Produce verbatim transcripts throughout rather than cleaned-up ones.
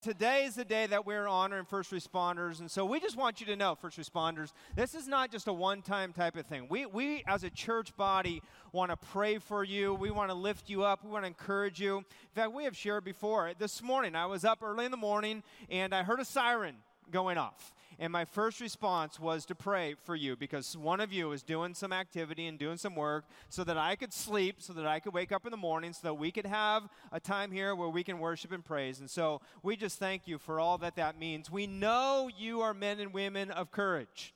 Today is the day that we're honoring first responders, and so we just want you to know, first responders, this is not just a one-time type of thing. We, we as a church body, want to pray for you. We want to lift you up. We want to encourage you. In fact, we have shared before. This morning, I was up early in the morning, and I heard a siren going off, and my first response was to pray for you because one of you is doing some activity and doing some work so that I could sleep, so that I could wake up in the morning, so that we could have a time here where we can worship and praise. And so we just thank you for all that that means. We know you are men and women of courage.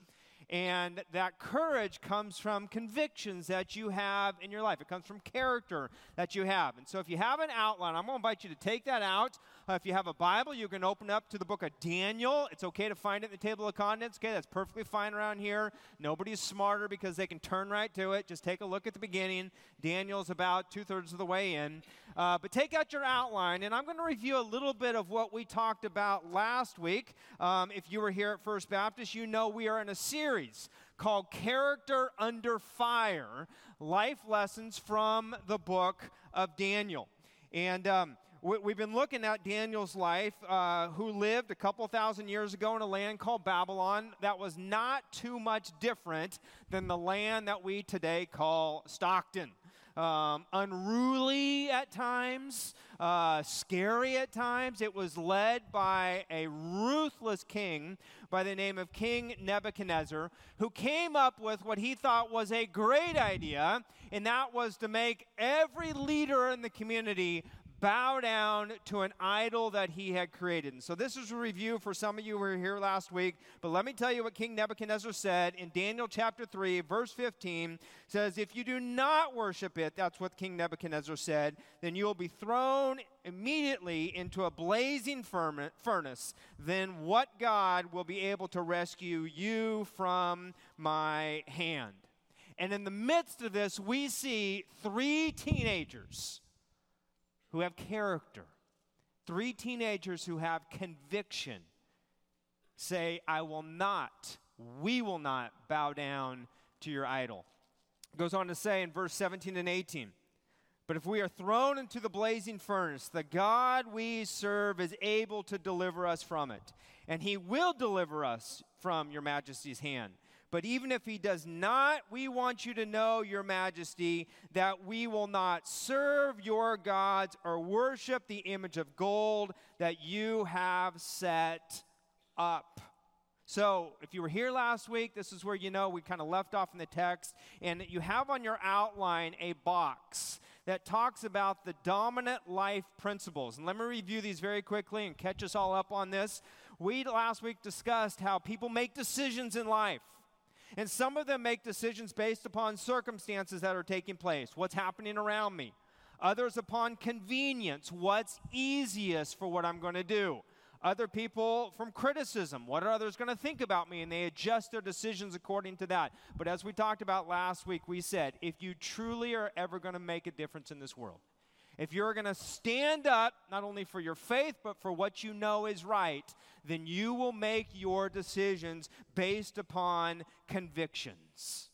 And that courage comes from convictions that you have in your life. It comes from character that you have. And so if you have an outline, I'm going to invite you to take that out. Uh, if you have a Bible, you can open up to the book of Daniel. It's okay to find it in the table of contents. Okay, that's perfectly fine around here. Nobody's smarter because they can turn right to it. Just take a look at the beginning. Daniel's about two-thirds of the way in. Uh, but take out your outline, and I'm going to review a little bit of what we talked about last week. Um, if you were here at First Baptist, you know we are in a series called Character Under Fire, Life Lessons from the Book of Daniel. And um, we, we've been looking at Daniel's life, uh, who lived a couple thousand years ago in a land called Babylon that was not too much different than the land that we today call Stockton. Um, unruly at times, uh, scary at times. It was led by a ruthless king by the name of King Nebuchadnezzar, who came up with what he thought was a great idea, and that was to make every leader in the community bow down to an idol that he had created. And so this is a review for some of you who were here last week, but let me tell you what King Nebuchadnezzar said in Daniel chapter three, verse fifteen, says, if you do not worship it, that's what King Nebuchadnezzar said, then you will be thrown immediately into a blazing furnace. Then what God will be able to rescue you from my hand? And in the midst of this, we see three teenagers who have character, three teenagers who have conviction, say, I will not, we will not bow down to your idol. It goes on to say in verse seventeen and eighteen, but if we are thrown into the blazing furnace, the God we serve is able to deliver us from it, and he will deliver us from your majesty's hand. But even if he does not, we want you to know, your majesty, that we will not serve your gods or worship the image of gold that you have set up. So if you were here last week, this is where you know we kind of left off in the text. And you have on your outline a box that talks about the dominant life principles. And let me review these very quickly and catch us all up on this. We last week discussed how people make decisions in life. And some of them make decisions based upon circumstances that are taking place, what's happening around me. Others upon convenience, what's easiest for what I'm going to do. Other people from criticism, what are others going to think about me? And they adjust their decisions according to that. But as we talked about last week, we said, if you truly are ever going to make a difference in this world, if you're going to stand up not only for your faith but for what you know is right, then you will make your decisions based upon convictions.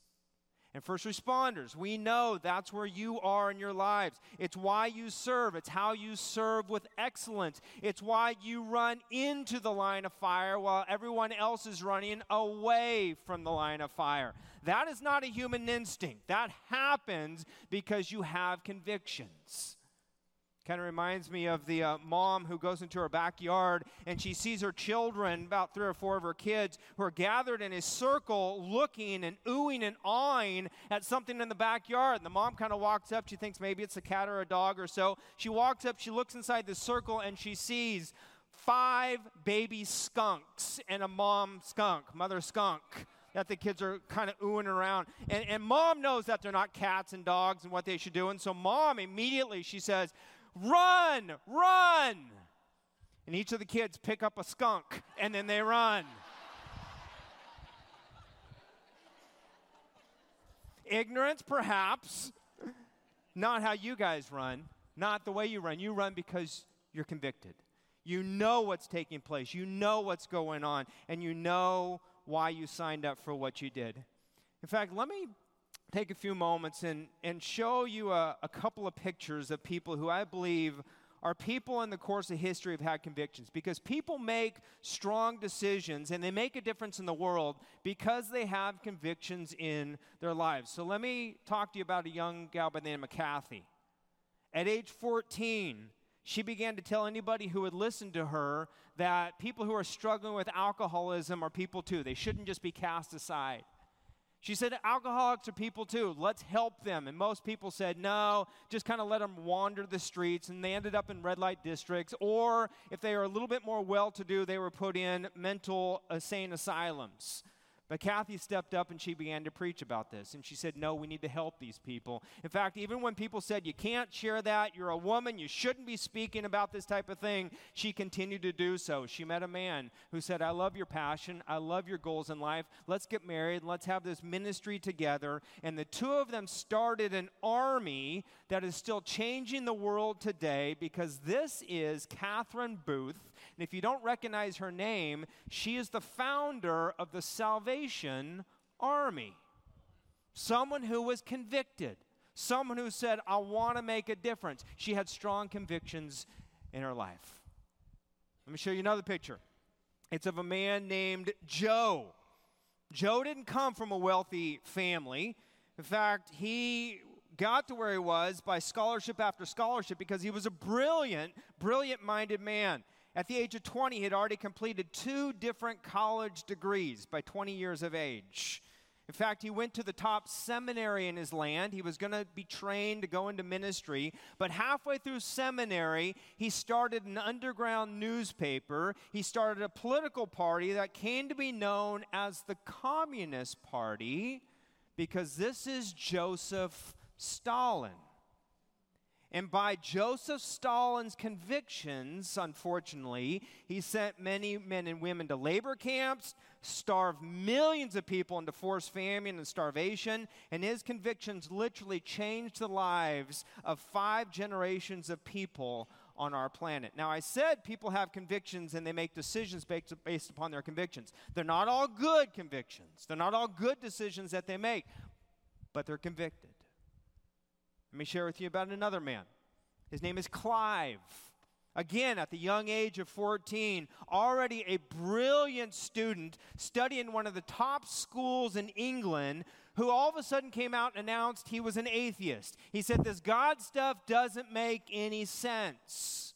And first responders, we know that's where you are in your lives. It's why you serve. It's how you serve with excellence. It's why you run into the line of fire while everyone else is running away from the line of fire. That is not a human instinct. That happens because you have convictions. Kind of reminds me of the uh, mom who goes into her backyard and she sees her children, about three or four of her kids, who are gathered in a circle looking and oohing and awing at something in the backyard. And the mom kind of walks up. She thinks maybe it's a cat or a dog or so. She walks up. She looks inside the circle and she sees five baby skunks and a mom skunk, mother skunk, that the kids are kind of oohing around. And, and mom knows that they're not cats and dogs and what they should do. And so mom immediately, she says, run, run. And each of the kids pick up a skunk, and then they run. Ignorance, perhaps. Not how you guys run. Not the way you run. You run because you're convicted. You know what's taking place. You know what's going on. And you know why you signed up for what you did. In fact, let me take a few moments and, and show you a, a couple of pictures of people who I believe are people in the course of history have had convictions, because people make strong decisions and they make a difference in the world because they have convictions in their lives. So let me talk to you about a young gal by the name of Kathy. At age fourteen, she began to tell anybody who would listen to her that people who are struggling with alcoholism are people too. They shouldn't just be cast aside. She said, alcoholics are people too. Let's help them. And most people said, no, just kind of let them wander the streets. And they ended up in red light districts. Or if they were a little bit more well-to-do, they were put in mental insane asylums. But Kathy stepped up and she began to preach about this. And she said, no, we need to help these people. In fact, even when people said, you can't share that, you're a woman, you shouldn't be speaking about this type of thing, she continued to do so. She met a man who said, I love your passion, I love your goals in life, let's get married, let's have this ministry together. And the two of them started an army that is still changing the world today, because this is Catherine Booth. And if you don't recognize her name, she is the founder of the Salvation Army. Someone who was convicted. Someone who said, I want to make a difference. She had strong convictions in her life. Let me show you another picture. It's of a man named Joe. Joe didn't come from a wealthy family. In fact, he got to where he was by scholarship after scholarship because he was a brilliant, brilliant-minded man. At the age of twenty, he had already completed two different college degrees by twenty years of age. In fact, he went to the top seminary in his land. He was going to be trained to go into ministry. But halfway through seminary, he started an underground newspaper. He started a political party that came to be known as the Communist Party, because this is Joseph Stalin. And by Joseph Stalin's convictions, unfortunately, he sent many men and women to labor camps, starved millions of people into forced famine and starvation, and his convictions literally changed the lives of five generations of people on our planet. Now, I said people have convictions and they make decisions based, based upon their convictions. They're not all good convictions. They're not all good decisions that they make, but they're convicted. Let me share with you about another man. His name is Clive. Again, at the young age of fourteen, already a brilliant student, studying one of the top schools in England, who all of a sudden came out and announced he was an atheist. He said, this God stuff doesn't make any sense.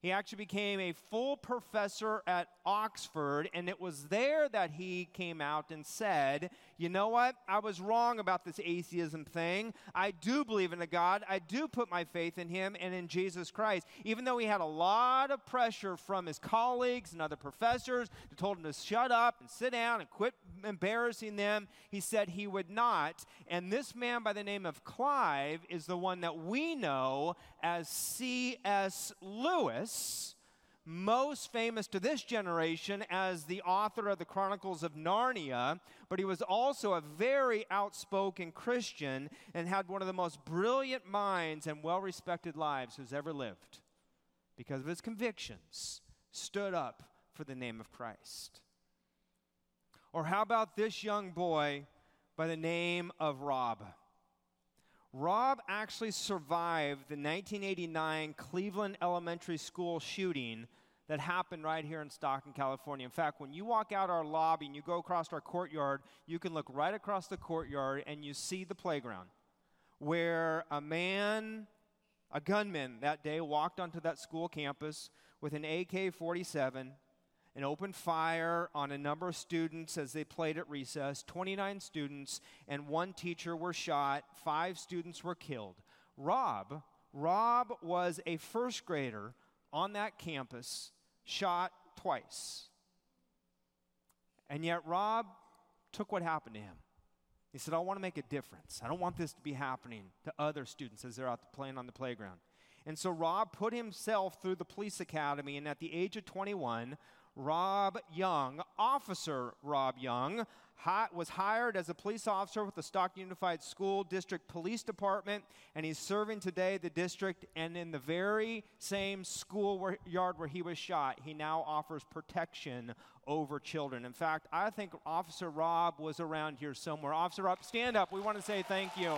He actually became a full professor at Oxford, and it was there that he came out and said, you know what? I was wrong about this atheism thing. I do believe in a God. I do put my faith in him and in Jesus Christ. Even though he had a lot of pressure from his colleagues and other professors who told him to shut up and sit down and quit embarrassing them, he said he would not. And this man by the name of Clive is the one that we know as C S Lewis, most famous to this generation as the author of the Chronicles of Narnia, but he was also a very outspoken Christian and had one of the most brilliant minds and well-respected lives who's ever lived. Because of his convictions, stood up for the name of Christ. Or how about this young boy by the name of Rob? Rob actually survived the nineteen eighty-nine Cleveland Elementary School shooting that happened right here in Stockton, California. In fact, when you walk out our lobby and you go across our courtyard, you can look right across the courtyard and you see the playground where a man, a gunman that day, walked onto that school campus with an A K forty-seven and opened fire on a number of students as they played at recess. twenty-nine students and one teacher were shot. Five students were killed. Rob, Rob was a first grader on that campus, shot twice. And yet Rob took what happened to him. He said, I want to make a difference. I don't want this to be happening to other students as they're out playing on the playground. And so Rob put himself through the police academy, and at the age of twenty-one, Rob Young, Officer Rob Young, hi, was hired as a police officer with the Stockton Unified School District Police Department, and he's serving today the district, and in the very same school where, yard where he was shot, he now offers protection over children. In fact, I think Officer Rob was around here somewhere. Officer Rob, stand up. We want to say thank you.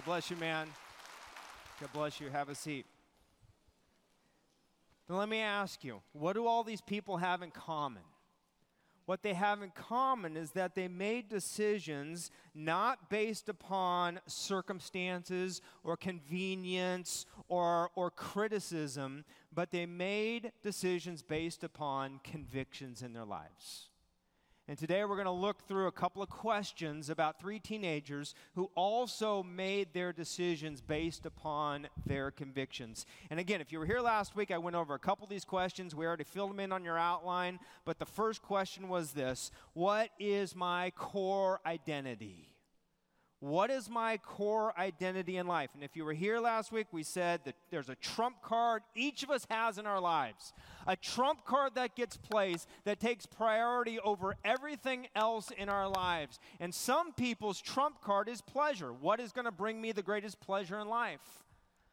God bless you, man. God bless you. Have a seat. Now let me ask you, what do all these people have in common? What they have in common is that they made decisions not based upon circumstances or convenience or, or criticism, but they made decisions based upon convictions in their lives. And today we're going to look through a couple of questions about three teenagers who also made their decisions based upon their convictions. And again, if you were here last week, I went over a couple of these questions. We already filled them in on your outline. But the first question was this: what is my core identity? What is my core identity in life? And if you were here last week, we said that there's a trump card each of us has in our lives. A trump card that gets placed, that takes priority over everything else in our lives. And some people's trump card is pleasure. What is going to bring me the greatest pleasure in life?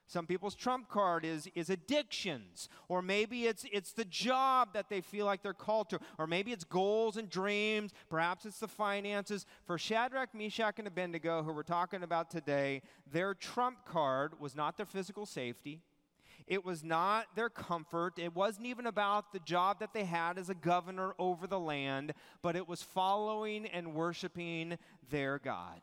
Some people's trump card is, is addictions, or maybe it's it's the job that they feel like they're called to, or maybe it's goals and dreams, perhaps it's the finances. For Shadrach, Meshach, and Abednego, who we're talking about today, their trump card was not their physical safety. It was not their comfort. It wasn't even about the job that they had as a governor over the land, but it was following and worshiping their God.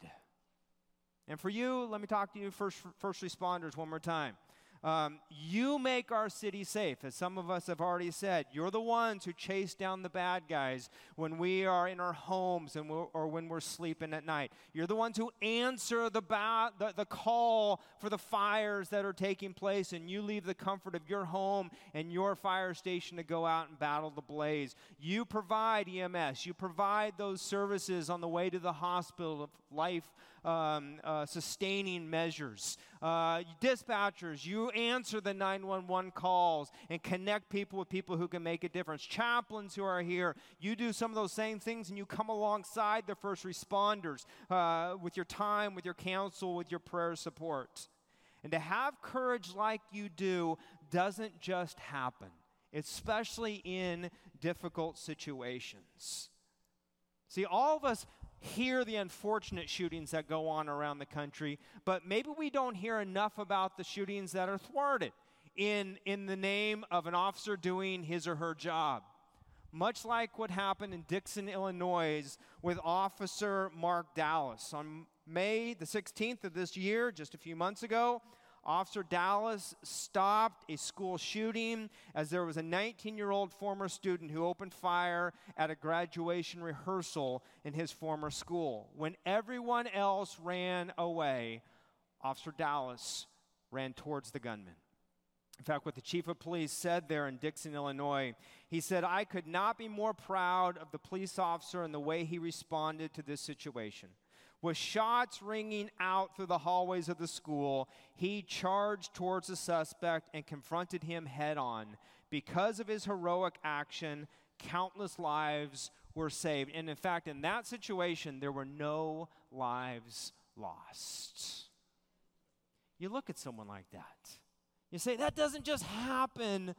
And for you, let me talk to you first, first responders one more time. Um, you make our city safe. As some of us have already said, you're the ones who chase down the bad guys when we are in our homes and we're, or when we're sleeping at night. You're the ones who answer the, ba- the, the call for the fires that are taking place, and you leave the comfort of your home and your fire station to go out and battle the blaze. You provide E M S. You provide those services on the way to the hospital, life Um, uh, sustaining measures. Uh, dispatchers, you answer the nine one one calls and connect people with people who can make a difference. Chaplains who are here, you do some of those same things, and you come alongside the first responders uh, with your time, with your counsel, with your prayer support. And to have courage like you do doesn't just happen, especially in difficult situations. See, all of us hear the unfortunate shootings that go on around the country, but maybe we don't hear enough about the shootings that are thwarted in, in the name of an officer doing his or her job. Much like what happened in Dixon, Illinois, with Officer Mark Dallas. On May the sixteenth of this year, just a few months ago, Officer Dallas stopped a school shooting as there was a nineteen-year-old former student who opened fire at a graduation rehearsal in his former school. When everyone else ran away, Officer Dallas ran towards the gunman. In fact, what the chief of police said there in Dixon, Illinois, he said, "I could not be more proud of the police officer and the way he responded to this situation. With shots ringing out through the hallways of the school, he charged towards the suspect and confronted him head-on. Because of his heroic action, countless lives were saved." And in fact, in that situation, there were no lives lost. You look at someone like that. You say, that doesn't just happen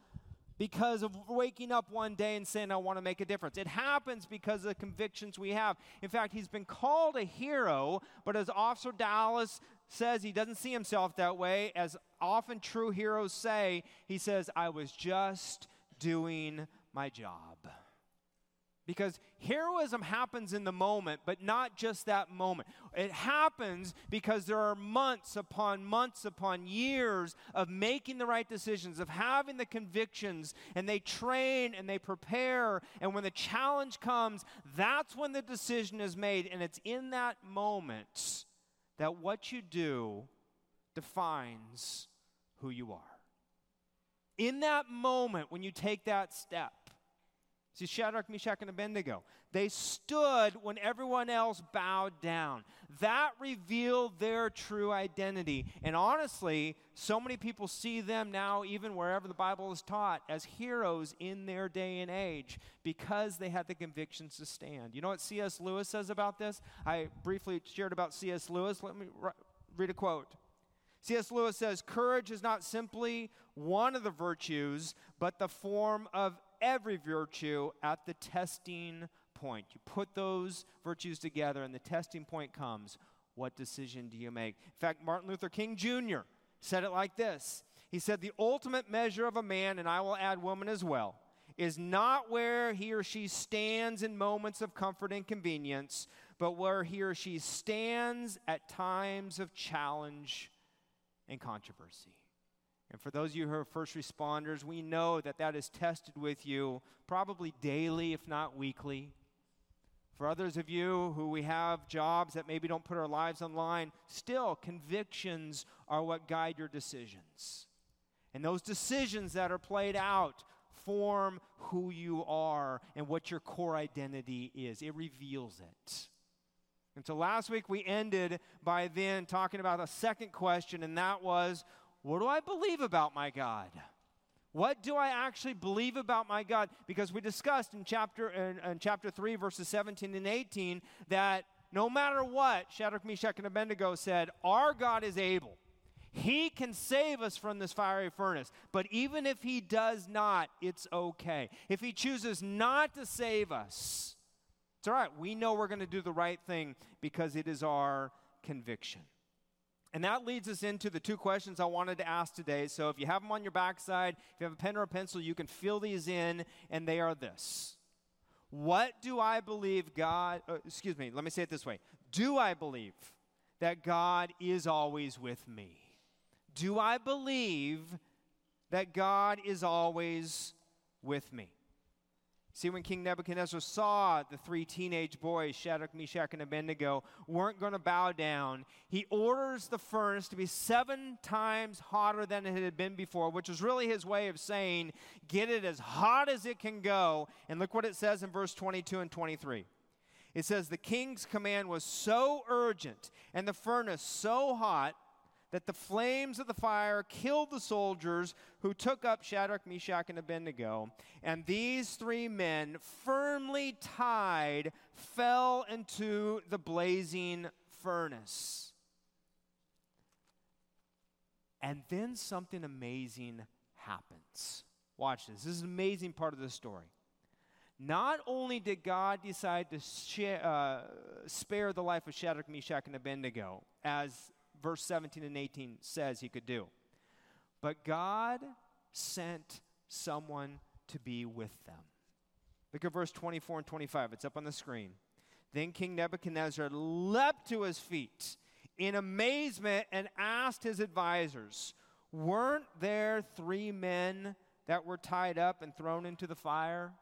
because of waking up one day and saying, I want to make a difference. It happens because of the convictions we have. In fact, he's been called a hero, but as Officer Dallas says, he doesn't see himself that way. As often true heroes say, he says, I was just doing my job. Because heroism happens in the moment, but not just that moment. It happens because there are months upon months upon years of making the right decisions, of having the convictions, and they train and they prepare, and when the challenge comes, that's when the decision is made, and it's in that moment that what you do defines who you are. In that moment, when you take that step, see, Shadrach, Meshach, and Abednego, they stood when everyone else bowed down. That revealed their true identity. And honestly, so many people see them now, even wherever the Bible is taught, as heroes in their day and age because they had the convictions to stand. You know what C S Lewis says about this? I briefly shared about C S Lewis. Let me ri- read a quote. C S Lewis says, "Courage is not simply one of the virtues, but the form of every virtue at the testing point." You put those virtues together, and the testing point comes. what decision do you make? In fact, Martin Luther King Junior said it like this. He said, the ultimate measure of a man, and I will add woman as well, is not where he or she stands in moments of comfort and convenience, but where he or she stands at times of challenge and controversy. And for those of you who are first responders, we know that that is tested with you probably daily, if not weekly. For others of you who we have jobs that maybe don't put our lives on the line, still convictions are what guide your decisions. And those decisions that are played out form who you are and what your core identity is. It reveals it. And so last week we ended by then talking about a second question, and that was, what do I believe about my God? What do I actually believe about my God? Because we discussed in chapter in, in chapter three, verses seventeen and eighteen, that no matter what, Shadrach, Meshach, and Abednego said, our God is able. He can save us from this fiery furnace. But even if he does not, it's okay. If he chooses not to save us, it's all right. We know we're going to do the right thing because it is our conviction. And that leads us into the two questions I wanted to ask today. So if you have them on your backside, if you have a pen or a pencil, you can fill these in, and they are this. What do I believe God, uh, excuse me, let me say it this way. Do I believe that God is always with me? Do I believe that God is always with me? See, when King Nebuchadnezzar saw the three teenage boys, Shadrach, Meshach, and Abednego, weren't going to bow down, he orders the furnace to be seven times hotter than it had been before, which was really his way of saying, get it as hot as it can go. And look what it says in verse twenty-two and twenty-three. It says, the king's command was so urgent and the furnace so hot that the flames of the fire killed the soldiers who took up Shadrach, Meshach, and Abednego. And these three men, firmly tied, fell into the blazing furnace. And then something amazing happens. Watch this. This is an amazing part of the story. Not only did God decide to sh- uh, spare the life of Shadrach, Meshach, and Abednego, as verse seventeen and eighteen says he could do, but God sent someone to be with them. Look at verse twenty-four and twenty-five. It's up on the screen. Then King Nebuchadnezzar leapt to his feet in amazement and asked his advisors, weren't there three men that were tied up and thrown into the fire?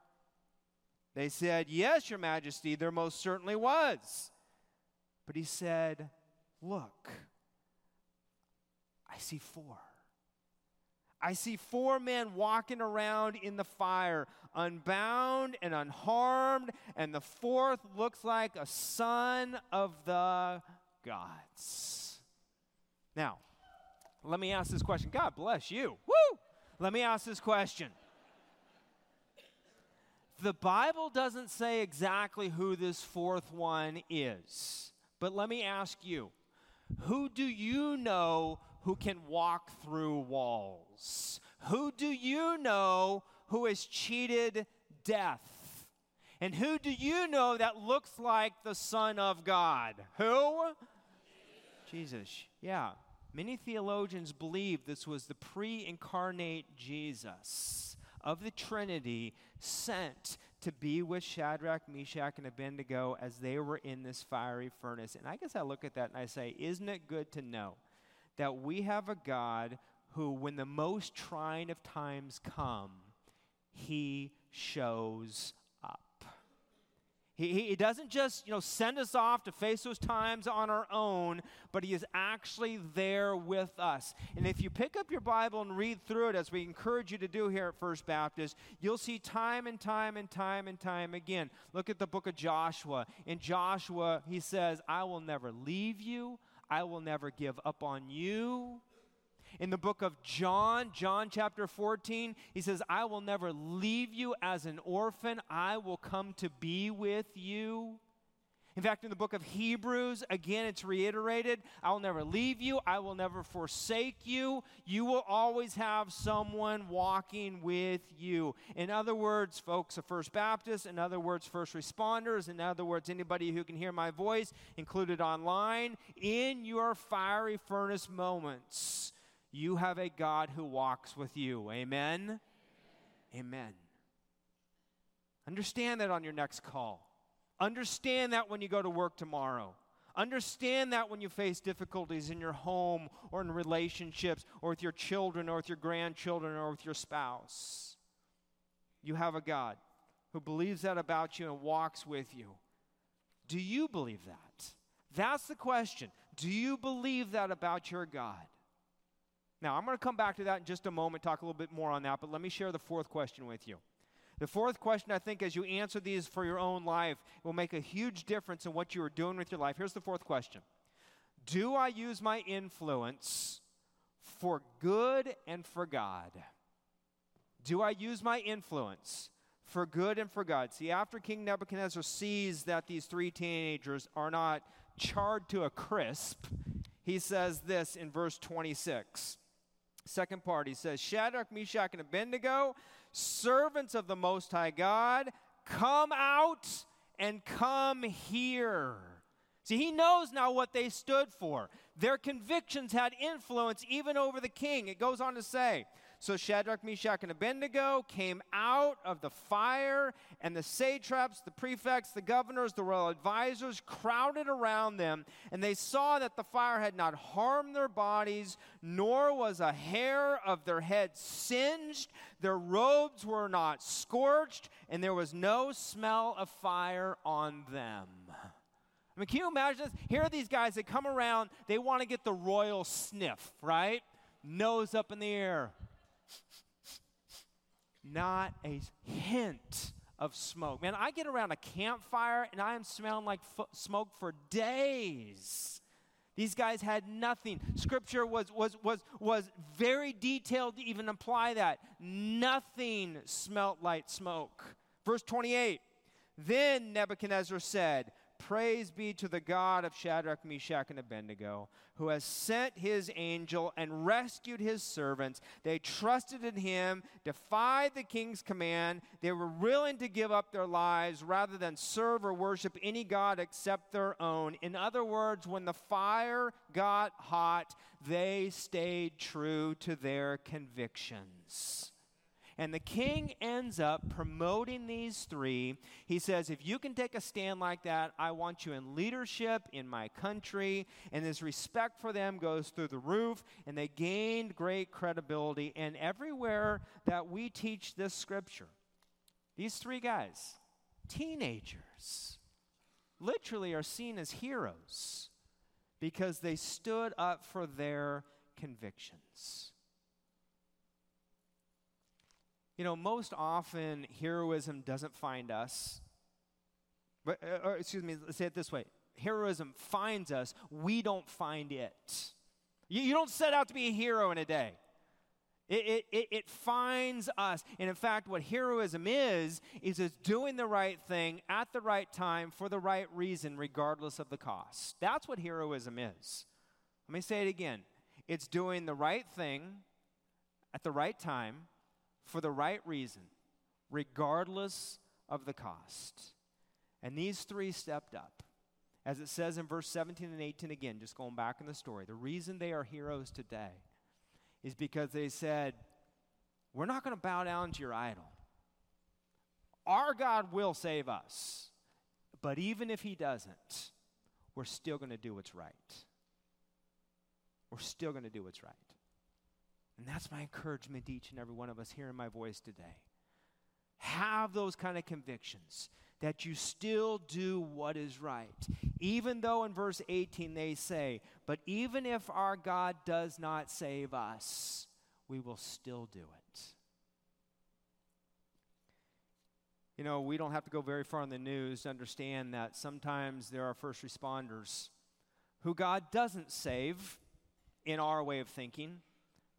They said, yes, your majesty, there most certainly was. But he said, look, I see four. I see four men walking around in the fire, unbound and unharmed, and the fourth looks like a son of the gods. Now, let me ask this question. God bless you. Woo! Let me ask this question. The Bible doesn't say exactly who this fourth one is, but let me ask you, who do you know who can walk through walls? Who do you know who has cheated death? And who do you know that looks like the Son of God? Who? Jesus. Jesus. Yeah. Many theologians believe this was the pre-incarnate Jesus of the Trinity sent to be with Shadrach, Meshach, and Abednego as they were in this fiery furnace. And I guess I look at that and I say, isn't it good to know that we have a God who, when the most trying of times come, he shows up. He, he, he doesn't just, you know, send us off to face those times on our own, but he is actually there with us. And if you pick up your Bible and read through it, as we encourage you to do here at First Baptist, you'll see time and time and time and time again. Look at the book of Joshua. In Joshua, he says, I will never leave you. I will never give up on you. In the book of John, John chapter fourteen, he says, I will never leave you as an orphan. I will come to be with you. In fact, in the book of Hebrews, again, it's reiterated, I will never leave you. I will never forsake you. You will always have someone walking with you. In other words, folks of First Baptist, in other words, first responders, in other words, anybody who can hear my voice, included online, in your fiery furnace moments, you have a God who walks with you. Amen? Amen. Amen. Understand that on your next call. Understand that when you go to work tomorrow. Understand that when you face difficulties in your home or in relationships or with your children or with your grandchildren or with your spouse. You have a God who believes that about you and walks with you. Do you believe that? That's the question. Do you believe that about your God? Now, I'm going to come back to that in just a moment, talk a little bit more on that, but let me share the fourth question with you. The fourth question, I think, as you answer these for your own life, will make a huge difference in what you are doing with your life. Here's the fourth question. Do I use my influence for good and for God? Do I use my influence for good and for God? See, after King Nebuchadnezzar sees that these three teenagers are not charred to a crisp, he says this in verse twenty-six. Second part, he says, Shadrach, Meshach, and Abednego, servants of the Most High God, come out and come here. See, he knows now what they stood for. Their convictions had influence even over the king. It goes on to say, so Shadrach, Meshach, and Abednego came out of the fire, and the satraps, the prefects, the governors, the royal advisors crowded around them, and they saw that the fire had not harmed their bodies, nor was a hair of their head singed, their robes were not scorched, and there was no smell of fire on them. I mean, can you imagine this? Here are these guys that come around, they want to get the royal sniff, right? Nose up in the air. Not a hint of smoke. Man, I get around a campfire and I am smelling like f- smoke for days. These guys had nothing. Scripture was was was was very detailed to even imply that. Nothing smelt like smoke. Verse twenty-eight, then Nebuchadnezzar said, praise be to the God of Shadrach, Meshach, and Abednego, who has sent his angel and rescued his servants. They trusted in him, defied the king's command. They were willing to give up their lives rather than serve or worship any god except their own. In other words, when the fire got hot, they stayed true to their convictions. And the king ends up promoting these three. He says, if you can take a stand like that, I want you in leadership in my country. And his respect for them goes through the roof, and they gained great credibility. And everywhere that we teach this scripture, these three guys, teenagers, literally are seen as heroes because they stood up for their convictions. You know, most often heroism doesn't find us. But, or excuse me, let's say it this way. Heroism finds us. We don't find it. You, you don't set out to be a hero in a day. It, it, it finds us. And in fact, what heroism is, is it's doing the right thing at the right time for the right reason, regardless of the cost. That's what heroism is. Let me say it again. It's doing the right thing at the right time for the right reason, regardless of the cost. And these three stepped up. As it says in verse seventeen and eighteen again, just going back in the story, the reason they are heroes today is because they said, we're not going to bow down to your idol. Our God will save us. But even if he doesn't, we're still going to do what's right. We're still going to do what's right. And that's my encouragement to each and every one of us hearing my voice today. Have those kind of convictions that you still do what is right. Even though in verse eighteen they say, but even if our God does not save us, we will still do it. You know, we don't have to go very far in the news to understand that sometimes there are first responders who God doesn't save in our way of thinking.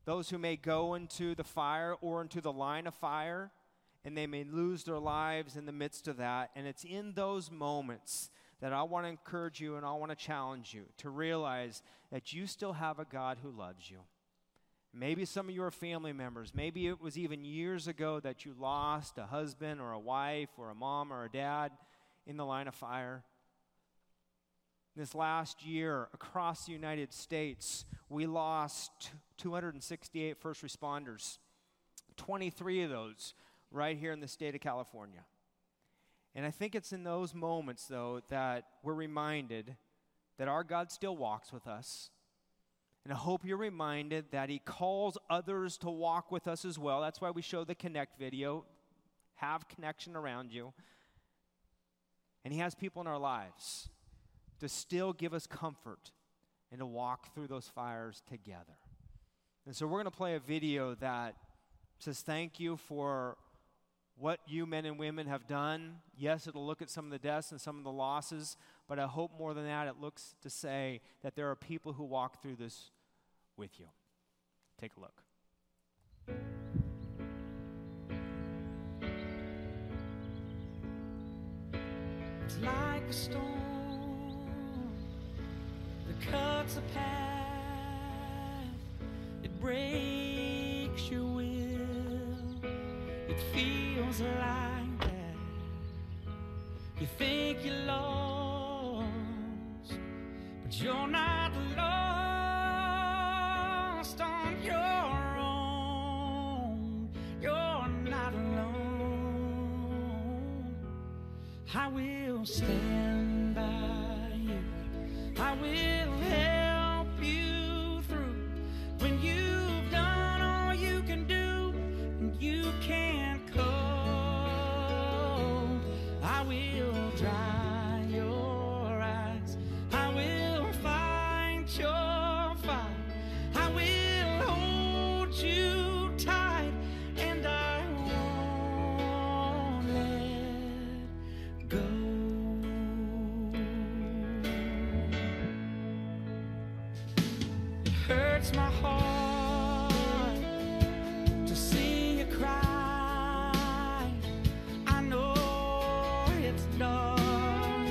Those who may go into the fire or into the line of fire, and they may lose their lives in the midst of that. And it's in those moments that I want to encourage you and I want to challenge you to realize that you still have a God who loves you. Maybe some of you are family members. Maybe it was even years ago that you lost a husband or a wife or a mom or a dad in the line of fire. This last year, across the United States, we lost two hundred sixty-eight first responders, twenty-three of those right here in the state of California. And I think it's in those moments, though, that we're reminded that our God still walks with us. And I hope you're reminded that he calls others to walk with us as well. That's why we show the Connect video. Have connection around you. And he has people in our lives to still give us comfort and to walk through those fires together. And so we're going to play a video that says thank you for what you men and women have done. Yes, it'll look at some of the deaths and some of the losses, but I hope more than that it looks to say that there are people who walk through this with you. Take a look. It's like a storm that cuts a path. It breaks your will. It feels like that. You think you're lost, but you're not lost on your own. You're not alone. I will stand by you. I will help you through when you've done all you can do and you can't cope. I will dry your eyes. I will find your fire. I will hold you tight, and I won't let go. Hurts my heart to see you cry. I know it's dark,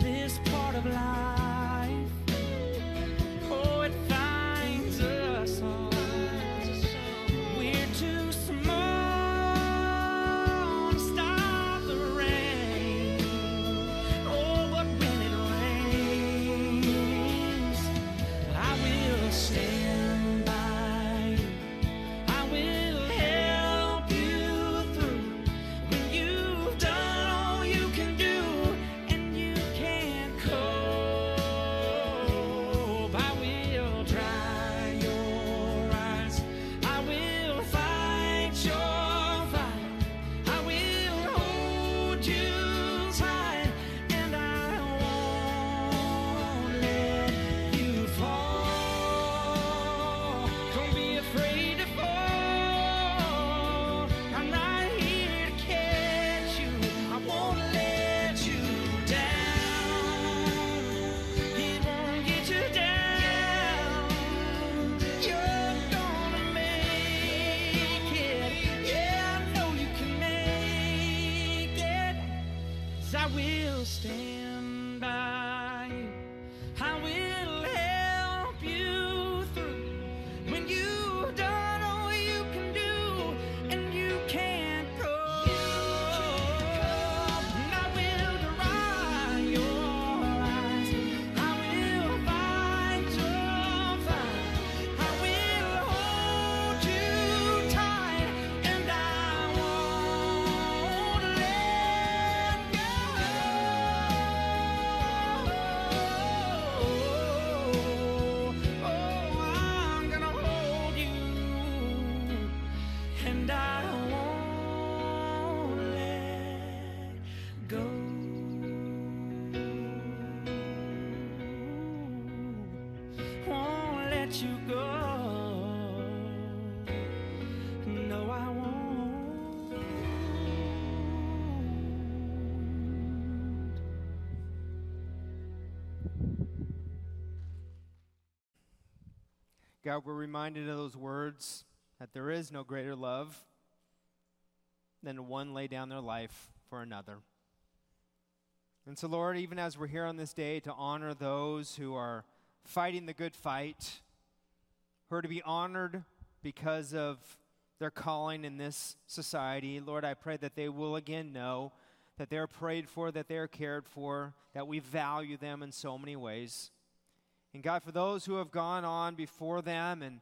this part of life. Oh, it finds us all. We're too small to stop the rain. Oh, but when it rains, I will stay. God, we're reminded of those words that there is no greater love than one lay down their life for another. And so, Lord, even as we're here on this day to honor those who are fighting the good fight, who are to be honored because of their calling in this society, Lord, I pray that they will again know that they're prayed for, that they're cared for, that we value them in so many ways. And God, for those who have gone on before them and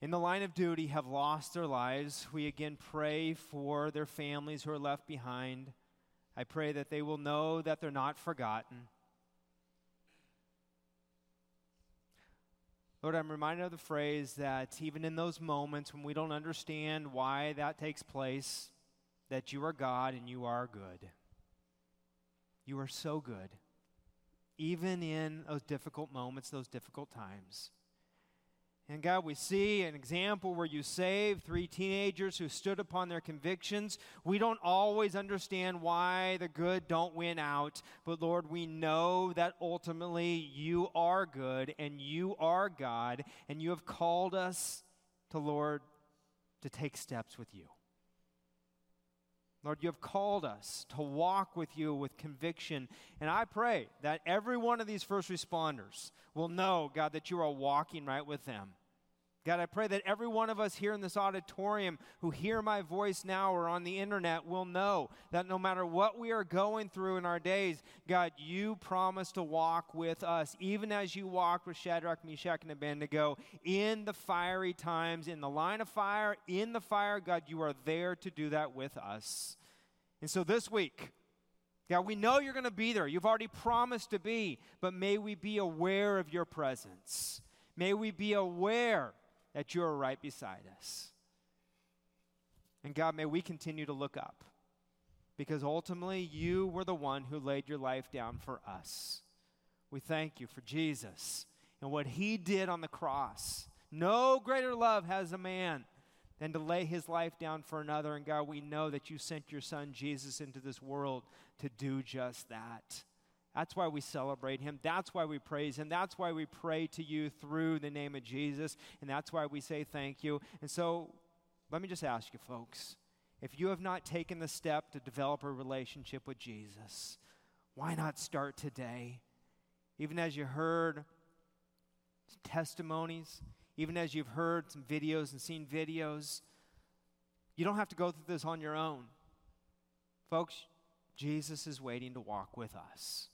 in the line of duty have lost their lives, we again pray for their families who are left behind. I pray that they will know that they're not forgotten. Lord, I'm reminded of the phrase that even in those moments when we don't understand why that takes place, that you are God and you are good. You are so good, even in those difficult moments, those difficult times. And God, we see an example where you saved three teenagers who stood upon their convictions. We don't always understand why the good don't win out, but Lord, we know that ultimately you are good and you are God, and you have called us to, Lord, to take steps with you. Lord, you have called us to walk with you with conviction. And I pray that every one of these first responders will know, God, that you are walking right with them. God, I pray that every one of us here in this auditorium who hear my voice now or on the internet will know that no matter what we are going through in our days, God, you promise to walk with us, even as you walked with Shadrach, Meshach, and Abednego in the fiery times, in the line of fire, in the fire. God, you are there to do that with us. And so this week, God, we know you're going to be there. You've already promised to be, but may we be aware of your presence. May we be aware that you are right beside us. And God, may we continue to look up, because ultimately you were the one who laid your life down for us. We thank you for Jesus and what he did on the cross. No greater love has a man than to lay his life down for another. And God, we know that you sent your son Jesus into this world to do just that. That's why we celebrate him. That's why we praise him. That's why we pray to you through the name of Jesus. And that's why we say thank you. And so let me just ask you, folks, if you have not taken the step to develop a relationship with Jesus, why not start today? Even as you heard testimonies, even as you've heard some videos and seen videos, you don't have to go through this on your own. Folks, Jesus is waiting to walk with us.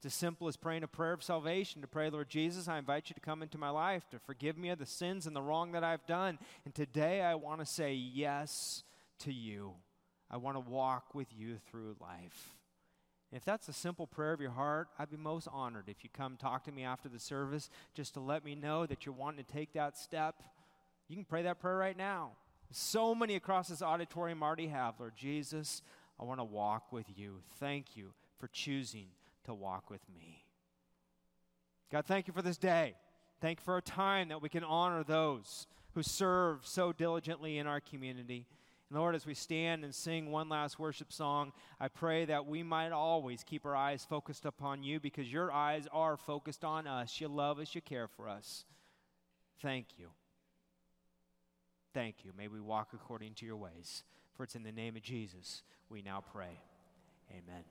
It's as simple as praying a prayer of salvation, to pray, Lord Jesus, I invite you to come into my life, to forgive me of the sins and the wrong that I've done. And today I want to say yes to you. I want to walk with you through life. And if that's a simple prayer of your heart, I'd be most honored if you come talk to me after the service just to let me know that you're wanting to take that step. You can pray that prayer right now. So many across this auditorium already have, Lord Jesus, I want to walk with you. Thank you for choosing to walk with me. God, thank you for this day. Thank you for a time that we can honor those who serve so diligently in our community. And Lord, as we stand and sing one last worship song, I pray that we might always keep our eyes focused upon you, because your eyes are focused on us. You love us. You care for us. Thank you. Thank you. May we walk according to your ways. For it's in the name of Jesus we now pray. Amen.